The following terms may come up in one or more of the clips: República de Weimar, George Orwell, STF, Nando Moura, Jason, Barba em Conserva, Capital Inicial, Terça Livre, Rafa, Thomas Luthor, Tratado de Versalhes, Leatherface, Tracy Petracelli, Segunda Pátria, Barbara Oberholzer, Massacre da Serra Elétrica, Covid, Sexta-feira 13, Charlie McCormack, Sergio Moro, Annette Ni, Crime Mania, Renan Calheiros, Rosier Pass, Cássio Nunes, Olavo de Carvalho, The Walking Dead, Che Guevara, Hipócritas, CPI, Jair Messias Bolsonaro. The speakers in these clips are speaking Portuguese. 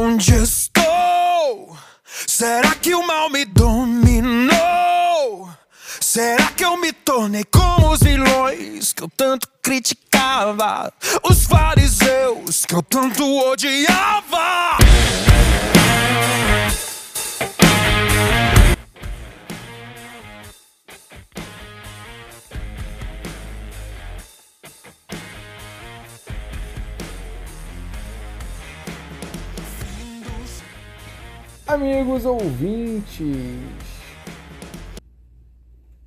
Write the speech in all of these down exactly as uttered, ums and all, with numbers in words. Onde estou? Será que o mal me dominou? Será que eu me tornei como os vilões que eu tanto criticava? Os fariseus que eu tanto odiava? Amigos ouvintes,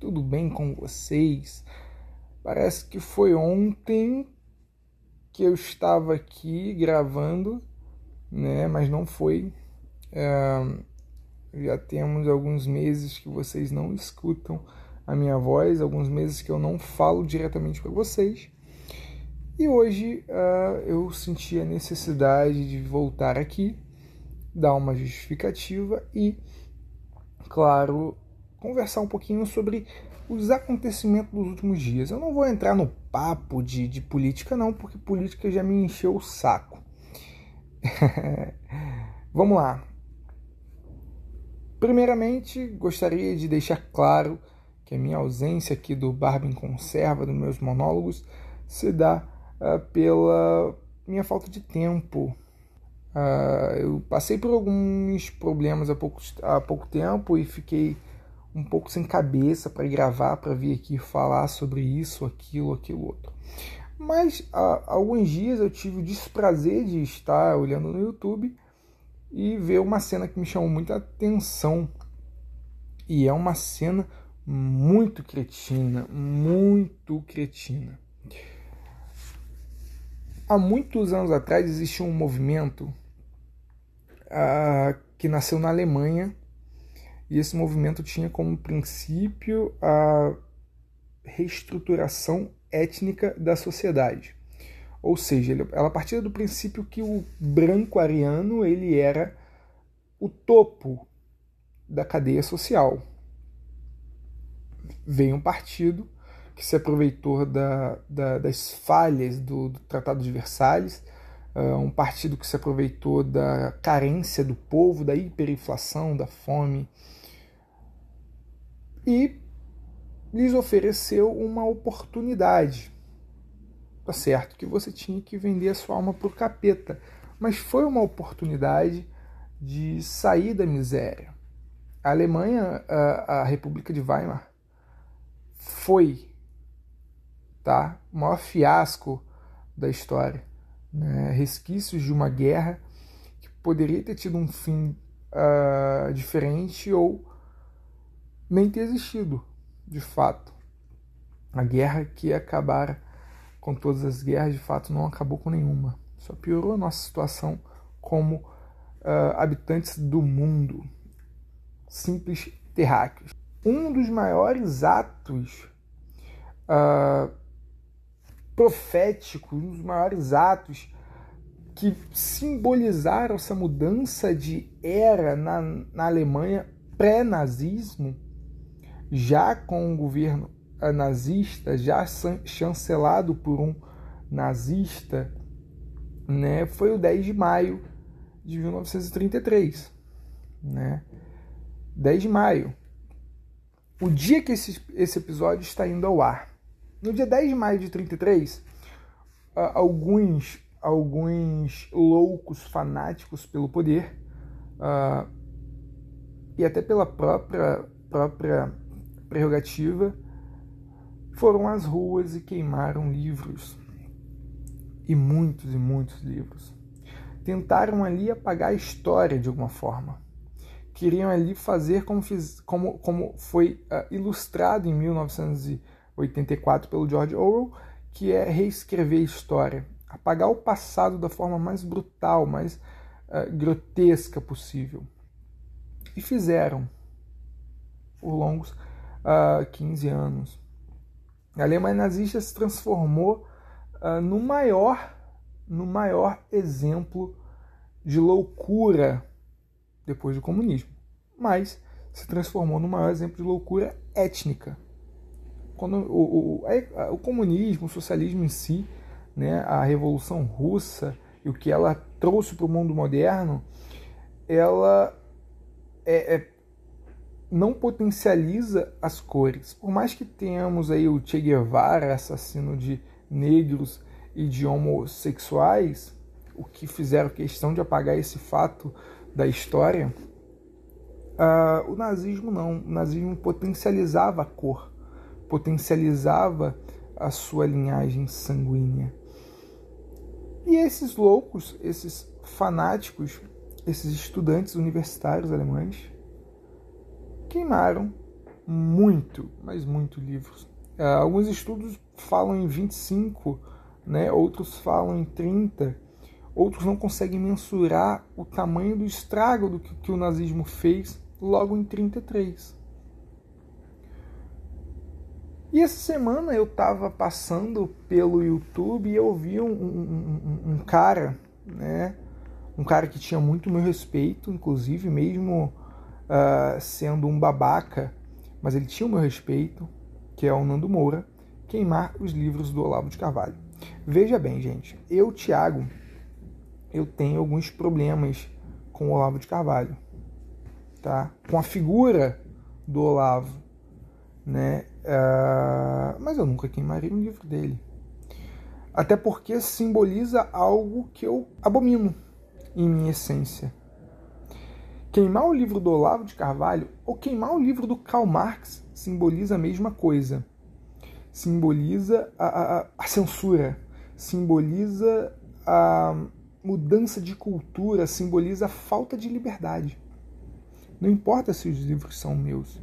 tudo bem com vocês? Parece que foi ontem que eu estava aqui gravando, né? Mas não foi. É, já temos alguns meses que vocês não escutam a minha voz, alguns meses que eu não falo diretamente para vocês. E hoje uh, eu senti a necessidade de voltar aqui, dar uma justificativa e, claro, conversar um pouquinho sobre os acontecimentos dos últimos dias. Eu não vou entrar no papo de, de política não, porque política já me encheu o saco. Vamos lá. Primeiramente, gostaria de deixar claro que a minha ausência aqui do Barba em Conserva, dos meus monólogos, se dá uh, pela minha falta de tempo. Uh, eu passei por alguns problemas há pouco, há pouco tempo e fiquei um pouco sem cabeça para gravar, para vir aqui falar sobre isso, aquilo, aquilo outro. Mas uh, alguns dias eu tive o desprazer de estar olhando no YouTube e ver uma cena que me chamou muita atenção. E é uma cena muito cretina, muito cretina. Há muitos anos atrás existia um movimento Uh, que nasceu na Alemanha, e esse movimento tinha como princípio a reestruturação étnica da sociedade, ou seja, ele, ela partia do princípio que o branco ariano ele era o topo da cadeia social. Veio um partido que se aproveitou da, da, das falhas do, do Tratado de Versalhes, Uh, um partido que se aproveitou da carência do povo, da hiperinflação, da fome, e lhes ofereceu uma oportunidade. Tá certo que você tinha que vender a sua alma pro capeta, mas foi uma oportunidade de sair da miséria. A Alemanha, a, a República de Weimar, foi, tá, o maior fiasco da história. Né, resquícios de uma guerra que poderia ter tido um fim uh, diferente ou nem ter existido, de fato. A guerra que acabara com todas as guerras, de fato, não acabou com nenhuma. Só piorou a nossa situação como uh, habitantes do mundo, simples terráqueos. Um dos maiores atos Uh, profético, um dos maiores atos que simbolizaram essa mudança de era na, na Alemanha, pré-nazismo, já com o governo nazista, já chancelado por um nazista, né, foi o dez de maio de mil novecentos e trinta e três. Né? dez de maio. O dia que esse, esse episódio está indo ao ar. No dia dez de maio de trinta e três, alguns, alguns loucos fanáticos pelo poder uh, e até pela própria, própria prerrogativa foram às ruas e queimaram livros. E muitos e muitos livros. Tentaram ali apagar a história de alguma forma. Queriam ali fazer como, fiz, como, como foi uh, ilustrado em mil novecentos e oitenta e quatro pelo George Orwell, que é reescrever a história, apagar o passado da forma mais brutal, mais uh, grotesca possível. E fizeram por longos uh, quinze anos. A Alemanha nazista se transformou uh, no maior, no maior exemplo de loucura depois do comunismo, mas se transformou no maior exemplo de loucura étnica. Quando o, o, o comunismo, o socialismo em si, né, a Revolução Russa e o que ela trouxe para o mundo moderno, ela é, é, não potencializa as cores. Por mais que tenhamos aí o Che Guevara, assassino de negros e de homossexuais, o que fizeram questão de apagar esse fato da história, uh, o nazismo não. O nazismo potencializava a cor, potencializava a sua linhagem sanguínea. E esses loucos, esses fanáticos, esses estudantes universitários alemães, queimaram muito, mas muito livros. Uh, alguns estudos falam em vinte e cinco, né? Outros falam em trinta, outros não conseguem mensurar o tamanho do estrago do que, que o nazismo fez logo em trinta e três. E essa semana eu estava passando pelo YouTube e eu vi um, um, um cara, né? Um cara que tinha muito meu respeito, inclusive mesmo uh, sendo um babaca, mas ele tinha o meu respeito, que é o Nando Moura, queimar os livros do Olavo de Carvalho. Veja bem, gente, eu, Thiago, eu tenho alguns problemas com o Olavo de Carvalho, tá? Com a figura do Olavo, né? Uh, mas eu nunca queimaria um livro dele, até porque simboliza algo que eu abomino em minha essência. Queimar o livro do Olavo de Carvalho ou queimar o livro do Karl Marx simboliza a mesma coisa, simboliza a, a, a censura, simboliza a mudança de cultura, simboliza a falta de liberdade. Não importa se os livros são meus,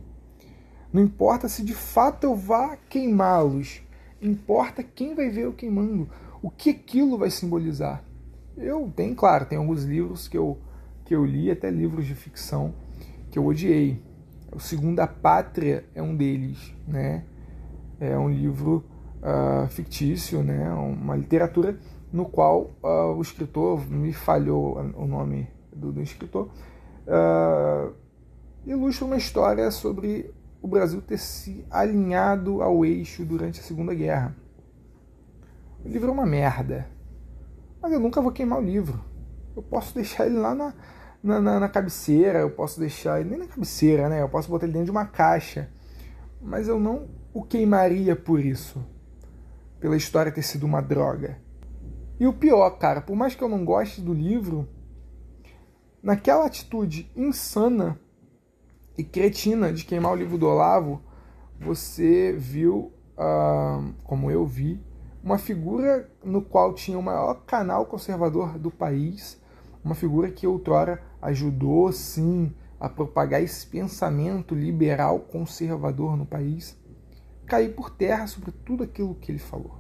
não importa se de fato eu vá queimá-los, importa quem vai ver eu queimando, o que aquilo vai simbolizar. Eu tenho, claro, tem alguns livros que eu, que eu li, até livros de ficção, que eu odiei. O Segunda Pátria é um deles, né? É um livro uh, fictício, né? Uma literatura no qual uh, o escritor, me falhou o nome do, do escritor, uh, ilustra uma história sobre o Brasil ter se alinhado ao eixo durante a Segunda Guerra. O livro é uma merda, mas eu nunca vou queimar o livro. Eu posso deixar ele lá na, na, na, na cabeceira, eu posso deixar ele nem na cabeceira, né? Eu posso botar ele dentro de uma caixa, mas eu não o queimaria por isso, pela história ter sido uma droga. E o pior, cara, por mais que eu não goste do livro, naquela atitude insana e cretina de queimar o livro do Olavo, você viu, uh, como eu vi, uma figura no qual tinha o maior canal conservador do país, uma figura que outrora ajudou, sim, a propagar esse pensamento liberal conservador no país, cair por terra sobre tudo aquilo que ele falou.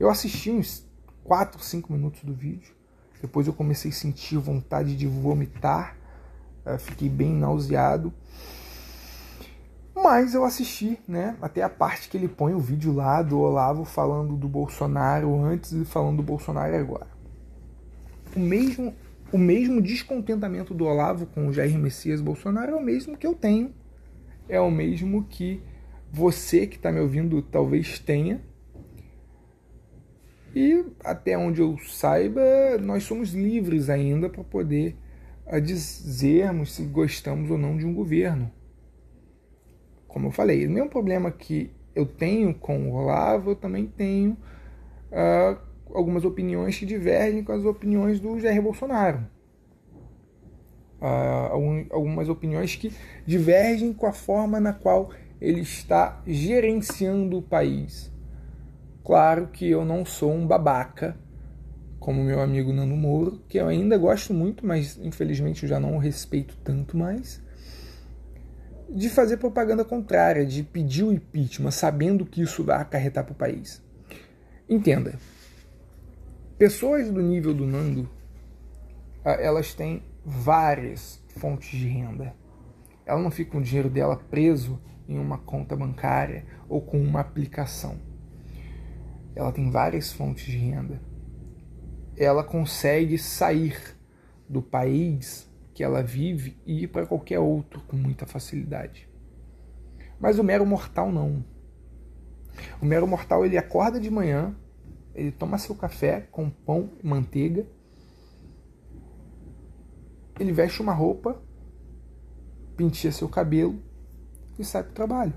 Eu assisti uns quatro, cinco minutos do vídeo, depois eu comecei a sentir vontade de vomitar, uh, fiquei bem nauseado. Mas eu assisti, né, até a parte que ele põe o vídeo lá do Olavo falando do Bolsonaro antes e falando do Bolsonaro agora. O mesmo, o mesmo descontentamento do Olavo com o Jair Messias Bolsonaro é o mesmo que eu tenho. É o mesmo que você que está me ouvindo talvez tenha. E até onde eu saiba, nós somos livres ainda para poder dizermos se gostamos ou não de um governo. Como eu falei, o mesmo problema que eu tenho com o Olavo, eu também tenho uh, algumas opiniões que divergem com as opiniões do Jair Bolsonaro. Uh, algumas opiniões que divergem com a forma na qual ele está gerenciando o país. Claro que eu não sou um babaca, como meu amigo Nando Moura, que eu ainda gosto muito, mas infelizmente eu já não o respeito tanto mais, de fazer propaganda contrária, de pedir o impeachment, sabendo que isso vai acarretar para o país. Entenda, pessoas do nível do Nando, elas têm várias fontes de renda. Ela não fica com o dinheiro dela preso em uma conta bancária ou com uma aplicação. Ela tem várias fontes de renda. Ela consegue sair do país que ela vive e ir para qualquer outro com muita facilidade. Mas o mero mortal não. O mero mortal, ele acorda de manhã, ele toma seu café com pão e manteiga, ele veste uma roupa, penteia seu cabelo e sai para o trabalho.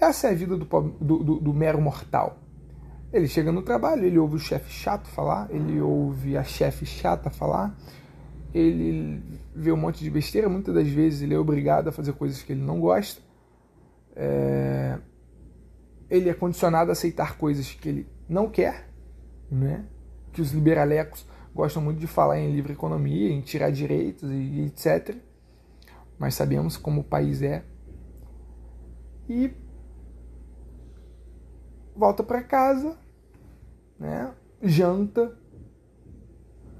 Essa é a vida do, do, do, do mero mortal. Ele chega no trabalho, ele ouve o chefe chato falar, ele ouve a chefe chata falar, ele vê um monte de besteira, muitas das vezes ele é obrigado a fazer coisas que ele não gosta, é... ele é condicionado a aceitar coisas que ele não quer, né? Que os liberalecos gostam muito de falar em livre economia, em tirar direitos e et cetera. Mas sabemos como o país é. E volta para casa, né? Janta,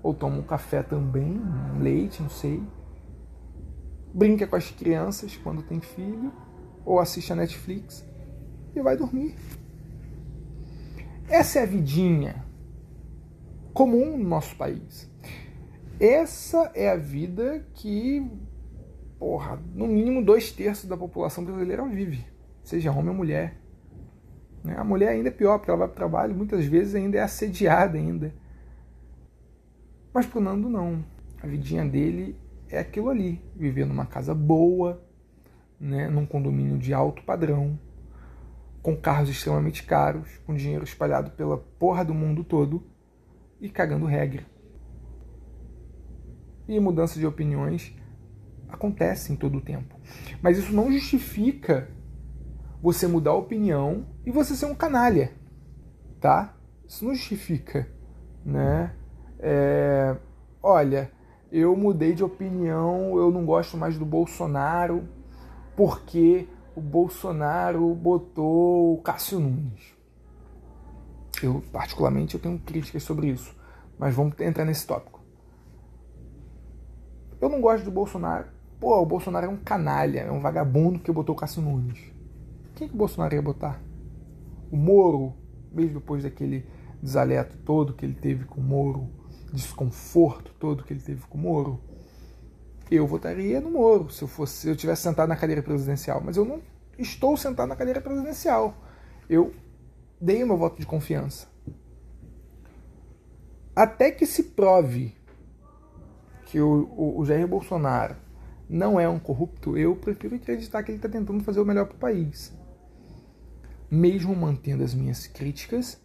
ou toma um café também, um leite, não sei. Brinca com as crianças quando tem filho, ou assiste a Netflix e vai dormir. Essa é a vidinha comum no nosso país. Essa é a vida que, porra, no mínimo dois terços da população brasileira vive, seja homem ou mulher. A mulher ainda é pior, porque ela vai para o trabalho, muitas vezes ainda é assediada ainda. Mas pro Nando não. A vidinha dele é aquilo ali, viver numa casa boa, né, num condomínio de alto padrão, com carros extremamente caros, com dinheiro espalhado pela porra do mundo todo e cagando regra. E mudança de opiniões acontece em todo o tempo. Mas isso não justifica você mudar a opinião e você ser um canalha, tá? Isso não justifica, né? É, olha, eu mudei de opinião, eu não gosto mais do Bolsonaro porque o Bolsonaro botou o Cássio Nunes. Eu, particularmente, eu tenho críticas sobre isso, mas vamos entrar nesse tópico. Eu não gosto do Bolsonaro. Pô, o Bolsonaro é um canalha, é um vagabundo que botou o Cássio Nunes. Quem que o Bolsonaro ia botar? O Moro, mesmo depois daquele desaleto todo que ele teve com o Moro, desconforto todo que ele teve com o Moro, eu votaria no Moro se eu fosse, se eu tivesse sentado na cadeira presidencial, mas eu não estou sentado na cadeira presidencial. Eu dei o meu voto de confiança. Até que se prove que o, o, o Jair Bolsonaro não é um corrupto, eu prefiro acreditar que ele está tentando fazer o melhor para o país, mesmo mantendo as minhas críticas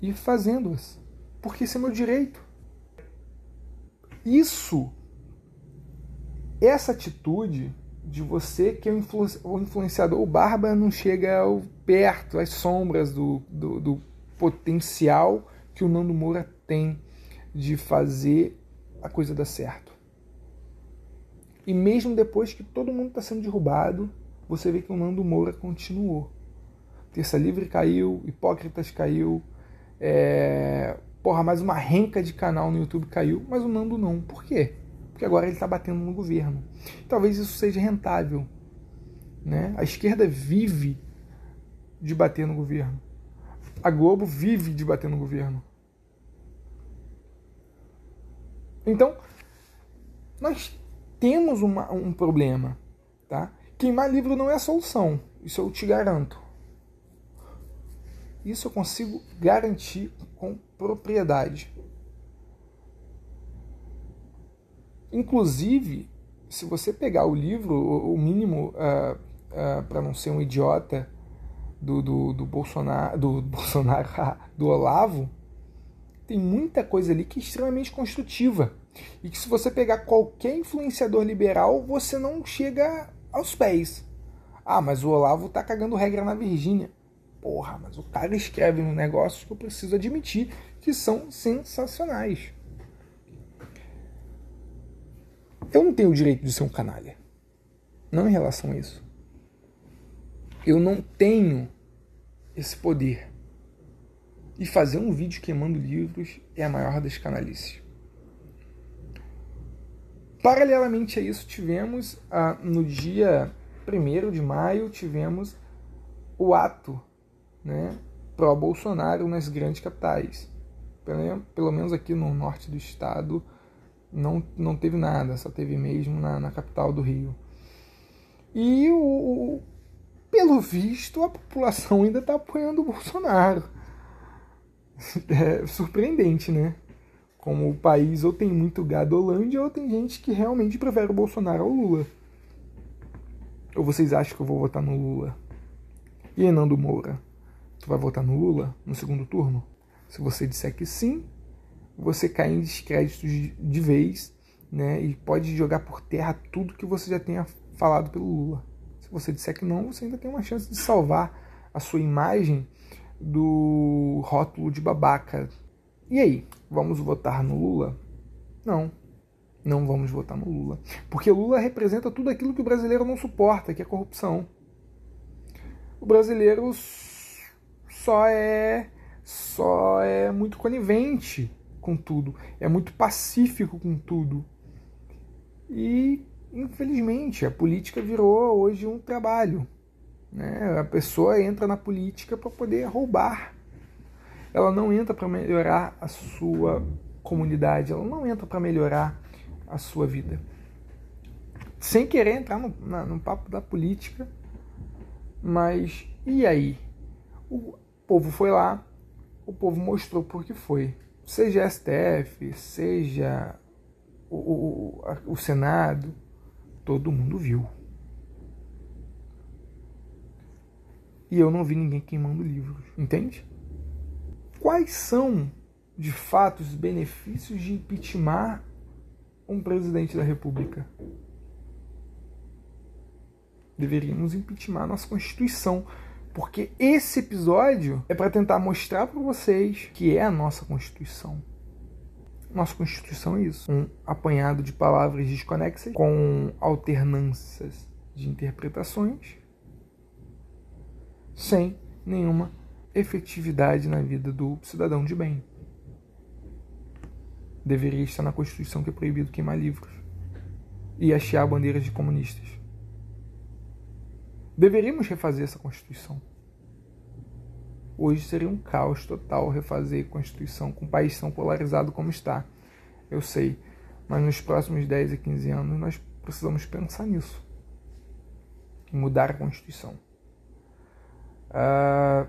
e fazendo-as, porque esse é meu direito. Isso, essa atitude de você, que é o, influ, o influenciador, o Barba não chega ao perto, às sombras do, do, do potencial que o Nando Moura tem de fazer a coisa dar certo. E mesmo depois que todo mundo está sendo derrubado, você vê que o Nando Moura continuou. Terça Livre caiu, Hipócritas caiu, é... porra, mais uma renca de canal no YouTube caiu, mas o Nando não. Por quê? Porque agora ele está batendo no governo. Talvez isso seja rentável, né? A esquerda vive de bater no governo. A Globo vive de bater no governo. Então, nós temos uma, um problema, tá? Queimar livro não é a solução, isso eu te garanto. Isso eu consigo garantir com propriedade. Inclusive, se você pegar o livro, o mínimo, uh, uh, para não ser um idiota do, do, do Bolsonaro, do, Bolsonaro do Olavo, tem muita coisa ali que é extremamente construtiva. E que se você pegar qualquer influenciador liberal, você não chega aos pés. Ah, mas o Olavo tá cagando regra na Virgínia. Porra, mas o cara escreve um negócio que eu preciso admitir que são sensacionais. Eu não tenho o direito de ser um canalha. Não em relação a isso. Eu não tenho esse poder. E fazer um vídeo queimando livros é a maior das canalices. Paralelamente a isso, tivemos, ah, no dia primeiro de maio, tivemos o ato, né, pró-Bolsonaro nas grandes capitais. Pelo, pelo menos aqui no norte do estado não, não teve nada, só teve mesmo na, na capital do Rio. E, o, o, pelo visto, a população ainda está apoiando o Bolsonaro. É surpreendente, né? como o país ou tem muito gadolândia ou tem gente que realmente prefere o Bolsonaro ao Lula. Ou vocês acham que eu vou votar no Lula? E aí, Nando Moura, tu vai votar no Lula no segundo turno? Se você disser que sim, você cai em descrédito de vez, né? E pode jogar por terra tudo que você já tenha falado pelo Lula. Se você disser que não, você ainda tem uma chance de salvar a sua imagem do rótulo de babaca. E aí, vamos votar no Lula? Não, não vamos votar no Lula. Porque Lula representa tudo aquilo que o brasileiro não suporta, que é corrupção. O brasileiro só é, só é muito conivente com tudo, é muito pacífico com tudo. E, infelizmente, a política virou hoje um trabalho, né? A pessoa entra na política para poder roubar. Ela não entra para melhorar a sua comunidade, ela não entra para melhorar a sua vida. Sem querer entrar no, na, no papo da política, mas e aí? O povo foi lá, o povo mostrou por que foi. Seja S T F, seja o, o, o Senado, todo mundo viu. E eu não vi ninguém queimando livros, entende? Quais são, de fato, os benefícios de impeachment um presidente da República? Deveríamos impeachment nossa Constituição, porque esse episódio é para tentar mostrar para vocês que é a nossa Constituição. Nossa Constituição é isso, um apanhado de palavras desconexas com alternâncias de interpretações sem nenhuma efetividade na vida do cidadão de bem. Deveria estar na Constituição que é proibido queimar livros e hastear bandeiras de comunistas. Deveríamos refazer essa Constituição. Hoje seria um caos total refazer a Constituição com o país tão polarizado como está. Eu sei, mas nos próximos dez a quinze anos nós precisamos pensar nisso. Mudar a Constituição. Uh,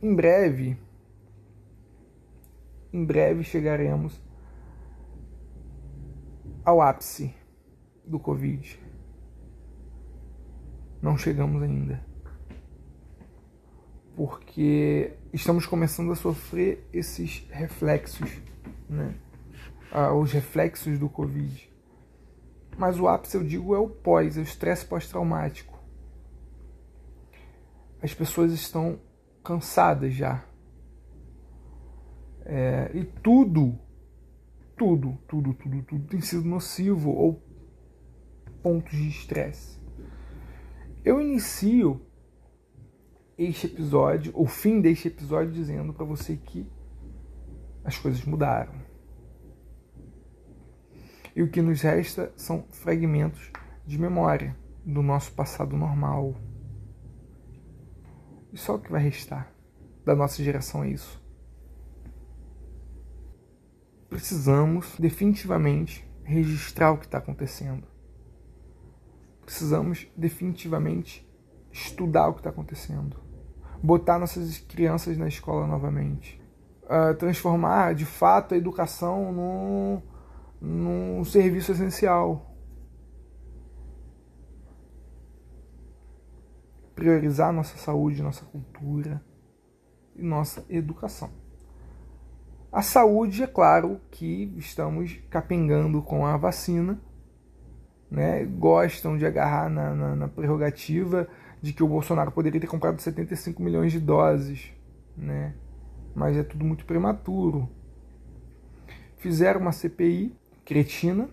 em breve, em breve chegaremos ao ápice do Covid. Não chegamos ainda, porque estamos começando a sofrer esses reflexos, né? Ah, os reflexos do Covid. Mas o ápice, eu digo, é o pós, é o estresse pós-traumático. As pessoas estão cansadas já. É, e tudo, tudo, tudo, tudo, tudo tem sido nocivo ou pontos de estresse. Eu inicio este episódio, ou fim deste episódio, dizendo para você que as coisas mudaram. E o que nos resta são fragmentos de memória do nosso passado normal. E só o que vai restar da nossa geração é isso. Precisamos definitivamente registrar o que está acontecendo. Precisamos definitivamente estudar o que está acontecendo. Botar nossas crianças na escola novamente. Uh, transformar, de fato, a educação num, num serviço essencial. Priorizar nossa saúde, nossa cultura e nossa educação. A saúde, é claro que estamos capengando com a vacina. Né, gostam de agarrar na, na, na prerrogativa de que o Bolsonaro poderia ter comprado setenta e cinco milhões de doses, né? Mas é tudo muito prematuro. Fizeram uma C P I cretina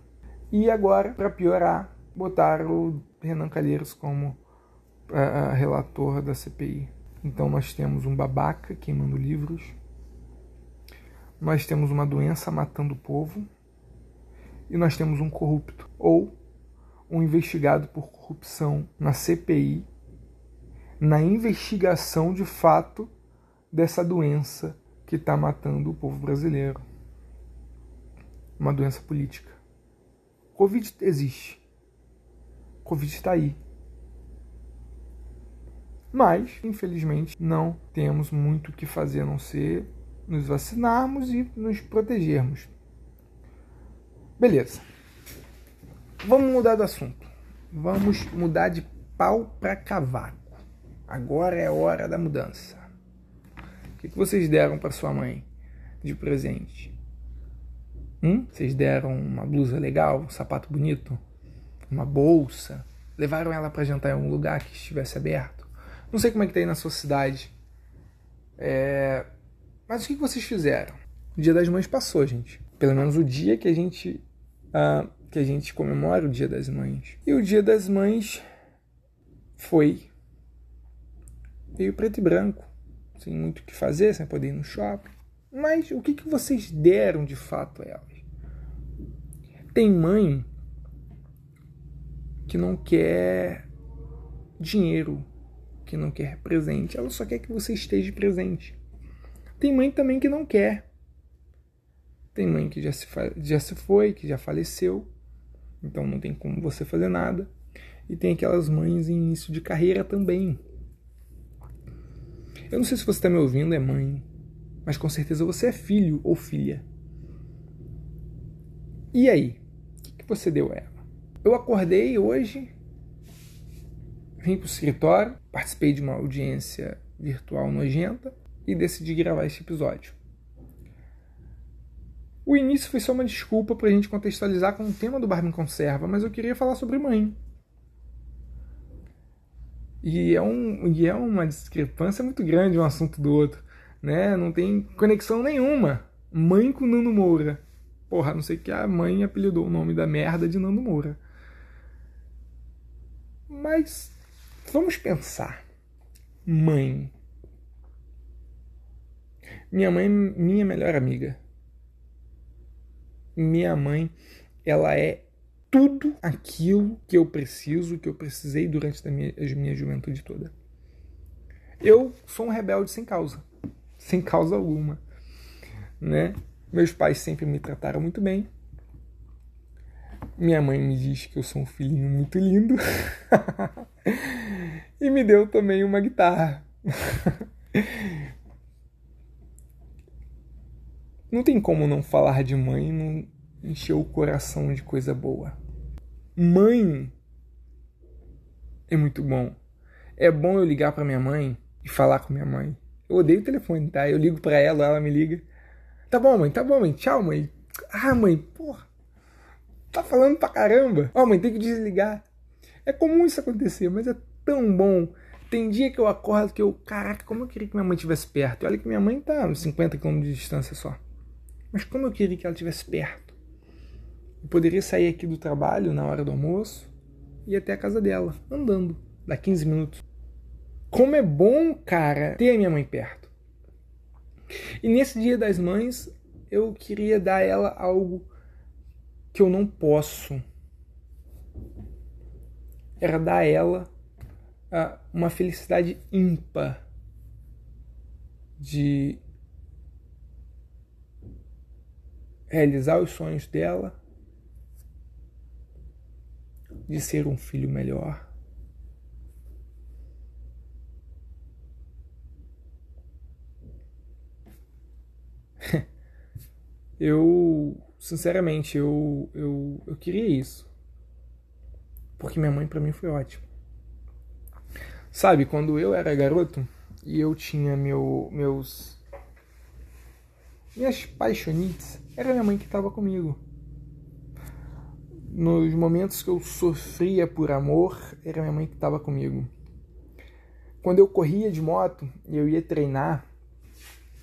e agora, para piorar, botaram o Renan Calheiros como uh, relator da C P I. Então nós temos um babaca queimando livros, nós temos uma doença matando o povo e nós temos um corrupto, ou um investigado por corrupção na C P I, na investigação de fato dessa doença que está matando o povo brasileiro. Uma doença política. Covid existe. Covid está aí. Mas, infelizmente, não temos muito o que fazer a não ser nos vacinarmos e nos protegermos. Beleza. Vamos mudar de assunto. Vamos mudar de pau para cavaco. Agora é a hora da mudança. O que, que vocês deram para sua mãe de presente? Hum? Vocês deram uma blusa legal, um sapato bonito, uma bolsa? Levaram ela para jantar em algum lugar que estivesse aberto? Não sei como é que tá aí na sua cidade. É... Mas o que, que vocês fizeram? O Dia das Mães passou, gente. Pelo menos o dia que a gente... Uh, que a gente comemora o Dia das Mães. E o Dia das Mães foi... veio preto e branco, sem muito o que fazer, sem poder ir no shopping. Mas o que, que vocês deram de fato a elas? Tem mãe que não quer dinheiro, que não quer presente. Ela só quer que você esteja presente. Tem mãe também que não quer. Tem mãe que já se, fa- já se foi, que já faleceu. Então não tem como você fazer nada. E tem aquelas mães em início de carreira também. Eu não sei se você está me ouvindo, é mãe, mas com certeza você é filho ou filha. E aí? O que você deu a ela? Eu acordei hoje, vim para o escritório, participei de uma audiência virtual nojenta e decidi gravar este episódio. O início foi só uma desculpa para a gente contextualizar com o tema do Barba em Conserva, mas eu queria falar sobre mãe. E é, um, e é uma discrepância muito grande um assunto do outro, né? Não tem conexão nenhuma. Mãe com Nando Moura. Porra, não sei que a mãe apelidou o nome da merda de Nando Moura. Mas vamos pensar. Mãe. Minha mãe é minha melhor amiga. Minha mãe, ela é... tudo aquilo que eu preciso, que eu precisei durante a minha, a minha juventude toda. Eu sou um rebelde sem causa. Sem causa alguma. Né? Meus pais sempre me trataram muito bem. Minha mãe me diz que eu sou um filhinho muito lindo. E me deu também uma guitarra. Não tem como não falar de mãe, não encher o coração de coisa boa. Mãe é muito bom. É bom eu ligar pra minha mãe e falar com minha mãe. Eu odeio o telefone, tá? Eu ligo pra ela, ela me liga. Tá bom, mãe, tá bom, mãe. Tchau, mãe. Ah, mãe, porra. Tá falando pra caramba. Ó, oh, mãe, tem que desligar. É comum isso acontecer, mas é tão bom. Tem dia que eu acordo que eu... caraca, como eu queria que minha mãe estivesse perto. E olha que minha mãe tá a cinquenta quilômetros de distância só. Mas como eu queria que ela estivesse perto. Eu poderia sair aqui do trabalho na hora do almoço e ir até a casa dela, andando, dá quinze minutos. Como é bom, cara, ter a minha mãe perto. E nesse Dia das Mães, eu queria dar a ela algo que eu não posso. Era dar a ela uh, uma felicidade ímpar de realizar os sonhos dela, de ser um filho melhor. Eu, sinceramente, eu, eu, eu queria isso. Porque minha mãe pra mim foi ótima. Sabe, quando eu era garoto e eu tinha meu, meus... minhas paixonites, era minha mãe que tava comigo. Nos momentos que eu sofria por amor, era minha mãe que estava comigo. Quando eu corria de moto e eu ia treinar,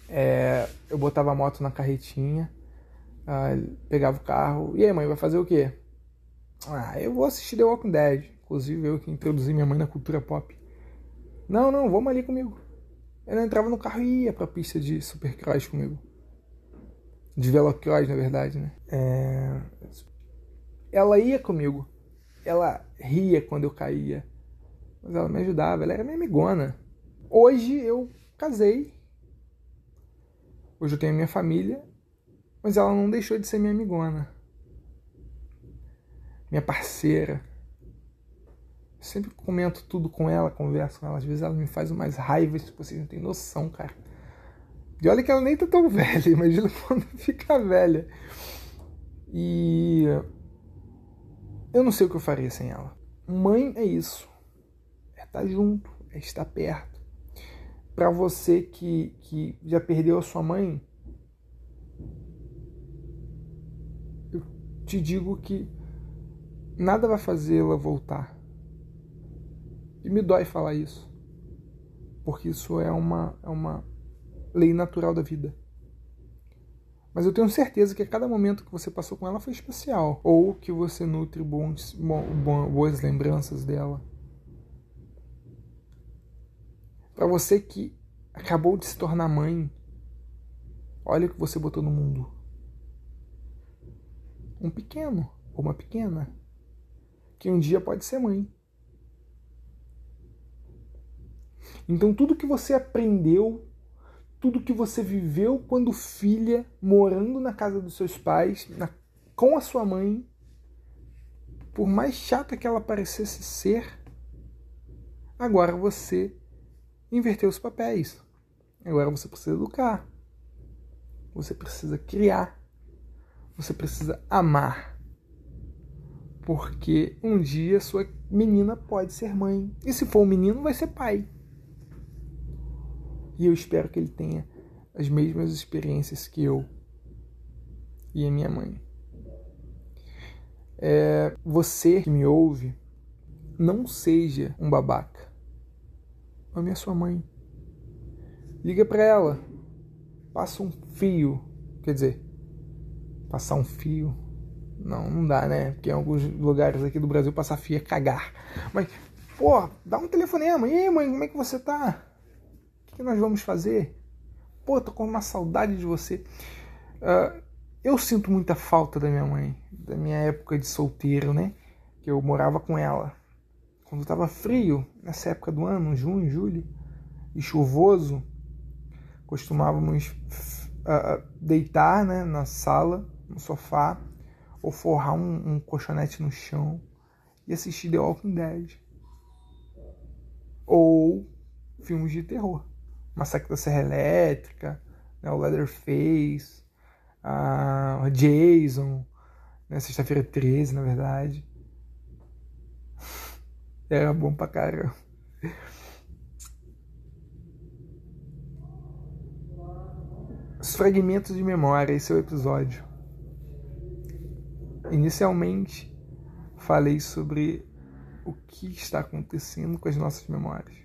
é, eu botava a moto na carretinha, uh, pegava o carro. E aí, mãe, vai fazer o quê? Ah, eu vou assistir The Walking Dead. Inclusive, eu que introduzi minha mãe na cultura pop. Não, não, vamos ali comigo. Ela entrava no carro e ia pra pista de supercross comigo. De velocross, na verdade, né? É... ela ia comigo, ela ria quando eu caía, mas ela me ajudava, ela era minha amigona. Hoje eu casei, hoje eu tenho minha família, mas ela não deixou de ser minha amigona, minha parceira. Eu sempre comento tudo com ela, converso com ela, às vezes ela me faz umas raivas que vocês não têm noção, cara. E olha que ela nem tá tão velha, imagina quando fica velha. E eu não sei o que eu faria sem ela. Mãe é isso, é estar junto, é estar perto. Para você que, que já perdeu a sua mãe, eu te digo que nada vai fazê-la voltar. E me dói falar isso, porque isso é uma, é uma lei natural da vida. Mas eu tenho certeza que a cada momento que você passou com ela foi especial, ou que você nutre bons, bo, bo, boas lembranças dela. Para você que acabou de se tornar mãe, olha o que você botou no mundo. Um pequeno, ou uma pequena, que um dia pode ser mãe. Então tudo que você aprendeu, tudo que você viveu quando filha, morando na casa dos seus pais, na, com a sua mãe, por mais chata que ela parecesse ser, agora você inverteu os papéis. Agora você precisa educar, você precisa criar, você precisa amar. Porque um dia sua menina pode ser mãe, e se for um menino vai ser pai. E eu espero que ele tenha as mesmas experiências que eu e a minha mãe. É, você que me ouve, não seja um babaca. Ame a sua mãe. Liga pra ela. Passa um fio. Quer dizer, passar um fio... Não, não dá, né? Porque em alguns lugares aqui do Brasil passar fio é cagar. Mas, pô, dá um telefonema. E aí, mãe, como é que você tá? O que nós vamos fazer? Pô, tô com uma saudade de você. Uh, eu sinto muita falta da minha mãe, da minha época de solteiro, né? Que eu morava com ela. Quando tava frio, nessa época do ano, junho, julho, e chuvoso, costumávamos uh, deitar, né, na sala, no sofá, ou forrar um, um colchonete no chão e assistir The Walking Dead. Ou filmes de terror. Massacre da Serra Elétrica, né, o Leatherface, a Jason, né, Sexta-feira treze, na verdade. Era bom pra caramba. Os fragmentos de memória, esse é o episódio. Inicialmente, falei sobre o que está acontecendo com as nossas memórias.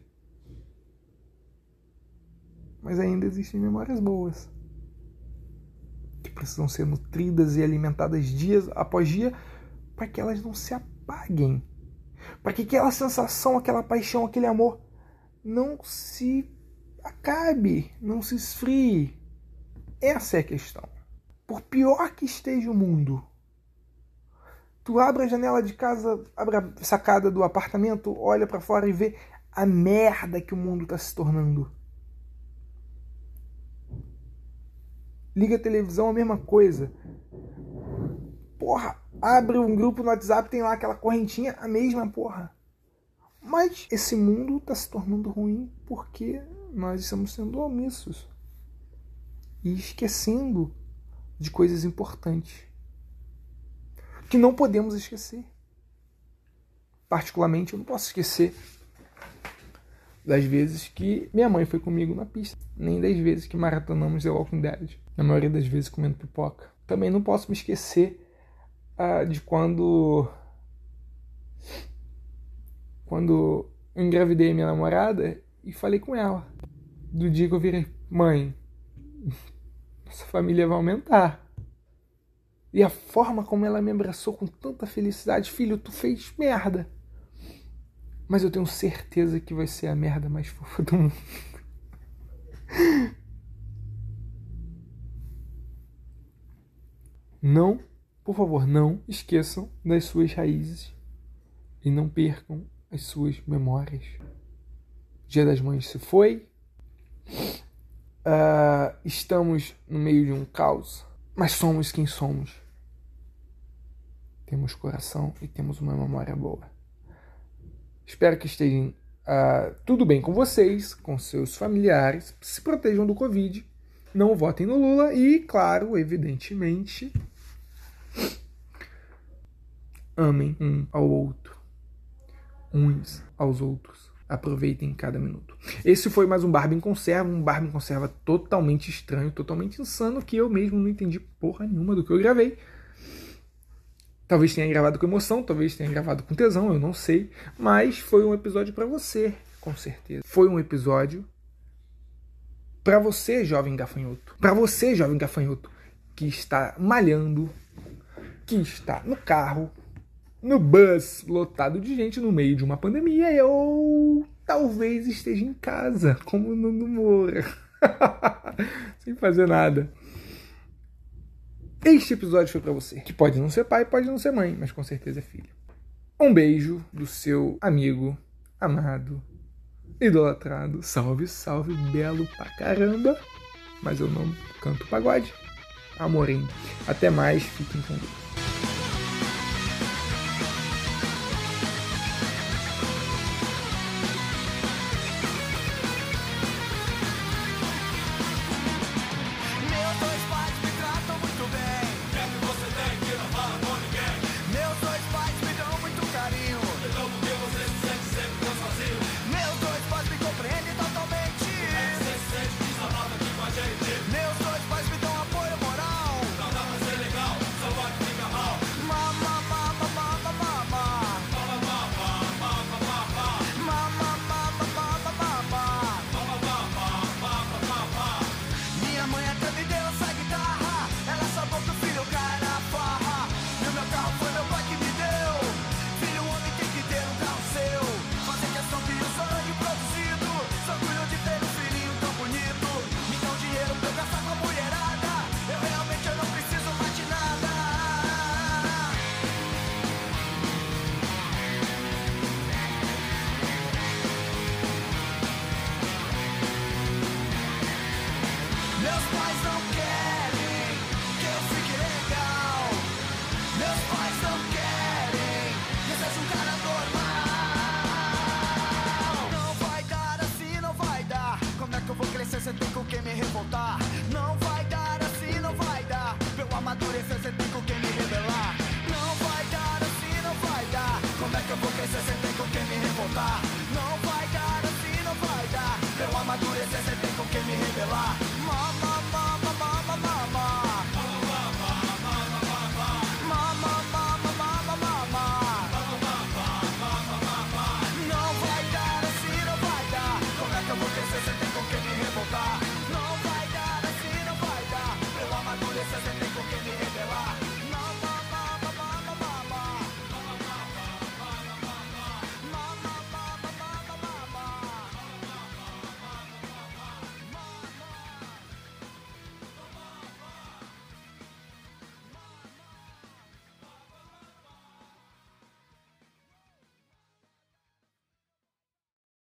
Mas ainda existem memórias boas, que precisam ser nutridas e alimentadas dia após dia, para que elas não se apaguem. Para que aquela sensação, aquela paixão, aquele amor não se acabe, não se esfrie. Essa é a questão. Por pior que esteja o mundo, tu abre a janela de casa, abre a sacada do apartamento, olha para fora e vê a merda que o mundo está se tornando. Liga a televisão, a mesma coisa. Porra, abre um grupo no WhatsApp, tem lá aquela correntinha, a mesma porra. Mas esse mundo está se tornando ruim porque nós estamos sendo omissos. E esquecendo de coisas importantes. Que não podemos esquecer. Particularmente, eu não posso esquecer das vezes que minha mãe foi comigo na pista. Nem das vezes que maratonamos The Walking Dead. Na maioria das vezes comendo pipoca. Também não posso me esquecer uh, de quando... Quando eu engravidei minha namorada e falei com ela. Do dia que eu virei mãe. Nossa família vai aumentar. E a forma como ela me abraçou com tanta felicidade. Filho, tu fez merda. Mas eu tenho certeza que vai ser a merda mais fofa do mundo. Não, por favor, não esqueçam das suas raízes e não percam as suas memórias. Dia das Mães se foi, uh, estamos no meio de um caos, mas somos quem somos. Temos coração e temos uma memória boa. Espero que estejam uh, tudo bem com vocês, com seus familiares, se protejam do Covid, não votem no Lula e, claro, evidentemente... Amem um ao outro, uns aos outros. Aproveitem cada minuto. Esse foi mais um Barba em Conserva, um Barba em Conserva totalmente estranho, totalmente insano, que eu mesmo não entendi porra nenhuma do que eu gravei. Talvez tenha gravado com emoção, talvez tenha gravado com tesão, eu não sei, mas foi um episódio pra você, com certeza. Foi um episódio pra você, jovem gafanhoto. Pra você, jovem gafanhoto, que está malhando, que está no carro, no bus, lotado de gente no meio de uma pandemia, ou talvez esteja em casa, como o Nando Moura, sem fazer nada. Este episódio foi pra você, que pode não ser pai, pode não ser mãe, mas com certeza é filho. Um beijo do seu amigo, amado, idolatrado, salve, salve, belo pra caramba, mas eu não canto pagode, amorim. Até mais, fiquem com Deus.